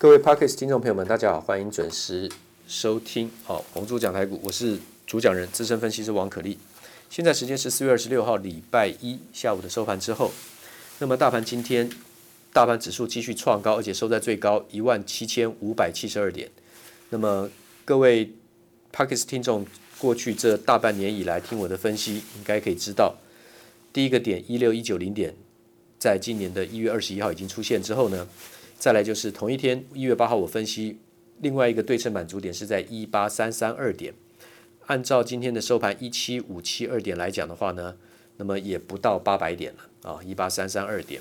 各位 Podcast 听众朋友们，大家好，欢迎准时收听好红猪讲台股，我是主讲人资深分析师王可立。现在时间是4月26号礼拜一下午的收盘之后，那么大盘今天大盘指数继续创高，而且收在最高17572点。那么各位 Podcast 听众，过去这大半年以来听我的分析，应该可以知道，第一个点16190点。在今年的1月21号已经出现之后呢，再来就是同一天1月8号我分析另外一个对称满足点是在18332点，按照今天的收盘17572点来讲的话呢，那么也不到800点了啊，18332点，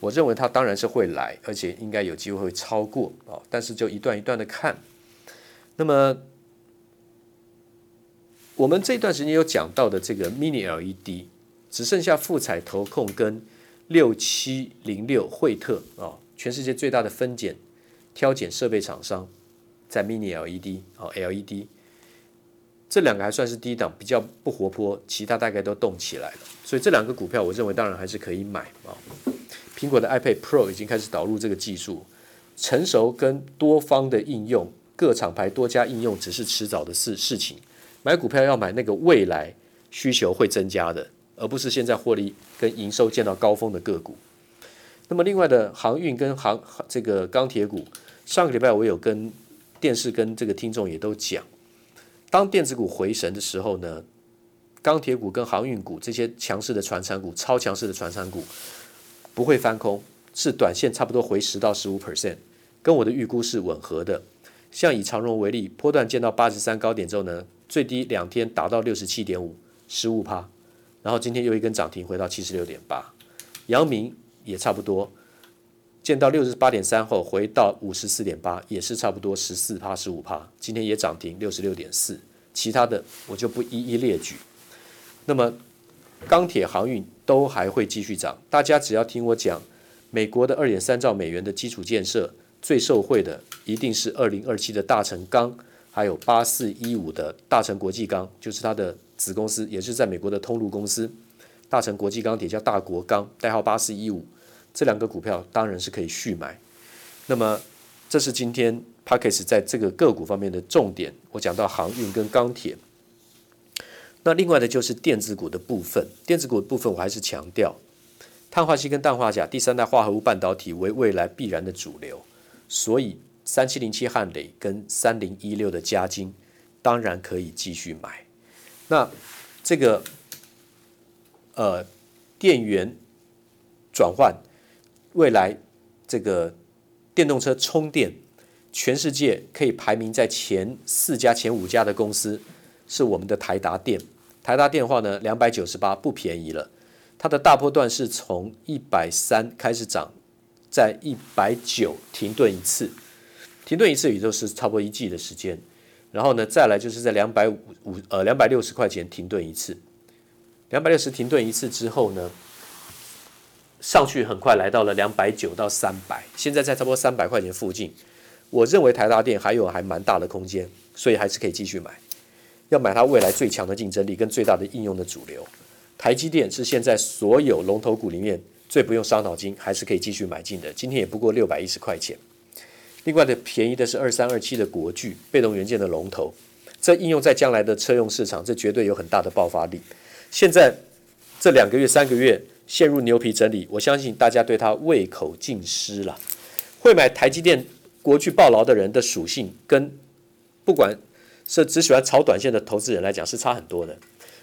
我认为它当然是会来，而且应该有机会超过啊，但是就一段一段的看。那么我们这段时间有讲到的这个 miniLED 只剩下富彩、投控跟6706惠特啊，全世界最大的分拣挑拣设备厂商在 miniLED 啊 LED 这两个还算是低档，比较不活泼，其他大概都动起来了。所以这两个股票我认为当然还是可以买啊。苹果的 iPad Pro 已经开始导入这个技术，成熟跟多方的应用，各厂牌多家应用只是迟早的事情。买股票要买那个未来需求会增加的，而不是现在获利跟营收见到高峰的个股。那么另外的航运跟这个钢铁股，上个礼拜我有跟电视跟这个听众也都讲，当电子股回神的时候呢，钢铁股跟航运股这些强势的传产股、超强势的传产股不会翻空，是短线差不多回10%到15%，跟我的预估是吻合的。像以长荣为例，波段见到83高点之后呢，最低2天达到 67.5%， 15%。然后今天又一根涨停回到 76.8， 阳明也差不多见到 68.3 后回到 54.8， 也是差不多 14%、15%， 今天也涨停 66.4。 其他的我就不一一列举。那么钢铁航运都还会继续涨，大家只要听我讲美国的 2.3 兆美元的基础建设，最受惠的一定是2027的大成钢，还有8415的大成国际钢，就是它的子公司，也是在美国的通路公司，大成国际钢铁叫大国钢，代号8415，这两个股票当然是可以续买。那么这是今天 Podcast 在这个个股方面的重点，我讲到航运跟钢铁。那另外的就是电子股的部分，电子股的部分我还是强调，碳化矽跟氮化钾第三代化合物半导体为未来必然的主流，所以3707汉磊跟3016的嘉晶当然可以继续买。那这个电源转换，未来这个电动车充电，全世界可以排名在前4家前5家的公司是我们的台达电。台达电的话呢，298不便宜了，它的大波段是从130开始涨，在190停顿一次，停顿一次也就是差不多1季的时间，然后呢再来就是在260块钱停顿一次，260停顿一次之后呢，上去很快来到了290到300，现在在差不多300块钱附近，我认为台达电还蛮大的空间，所以还是可以继续买，要买它未来最强的竞争力跟最大的应用的主流。台积电是现在所有龙头股里面最不用伤脑筋，还是可以继续买进的，今天也不过610块钱。另外的便宜的是2327的国巨，被动元件的龙头，这应用在将来的车用市场，这绝对有很大的爆发力。现在这2个月3个月陷入牛皮整理，我相信大家对它胃口尽失了。会买台积电、国巨抱牢的人的属性，跟不管是只喜欢炒短线的投资人来讲是差很多的。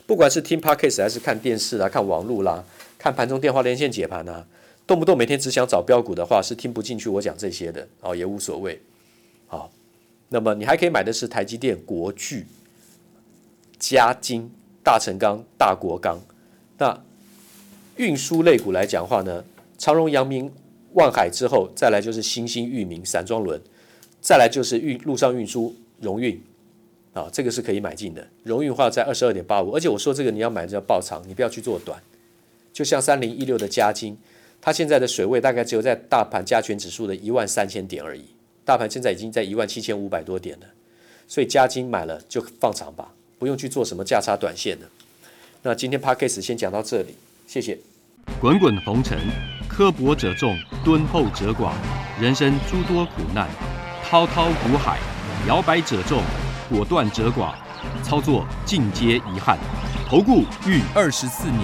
不管是听 Podcast 还是看电视啦、看网路啦、看盘中电话连线解盘啦，动不动每天只想找标股的话，是听不进去我讲这些的哦，也无所谓。好，那么你还可以买的是台积电、国巨、嘉晶、大成钢、大国钢。那运输类股来讲的话呢，长荣、阳明、万海之后，再来就是新兴、裕民、散装轮，再来就是路上运输、荣运啊，这个是可以买进的。荣运的话在 22.85， 而且我说这个你要买就要抱长，你不要去做短。就像3016的嘉晶，它现在的水位大概只有在大盘加权指数的13000点而已，大盘现在已经在17500多点了，所以嘉晶买了就放长吧，不用去做什么价差短线的。那今天 Podcast 先讲到这里，谢谢。滚滚红尘。刻薄者众，敦厚者寡，人生诸多苦难，滔滔苦海，摇摆者众，果断者寡，操作尽皆遗憾。投顾逾24年，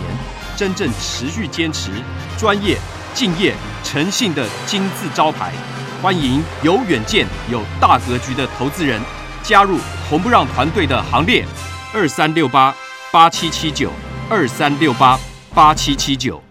真正持续坚持、专业、敬业、诚信的金字招牌。欢迎有远见、有大格局的投资人加入红不让团队的行列。23688779，23688779。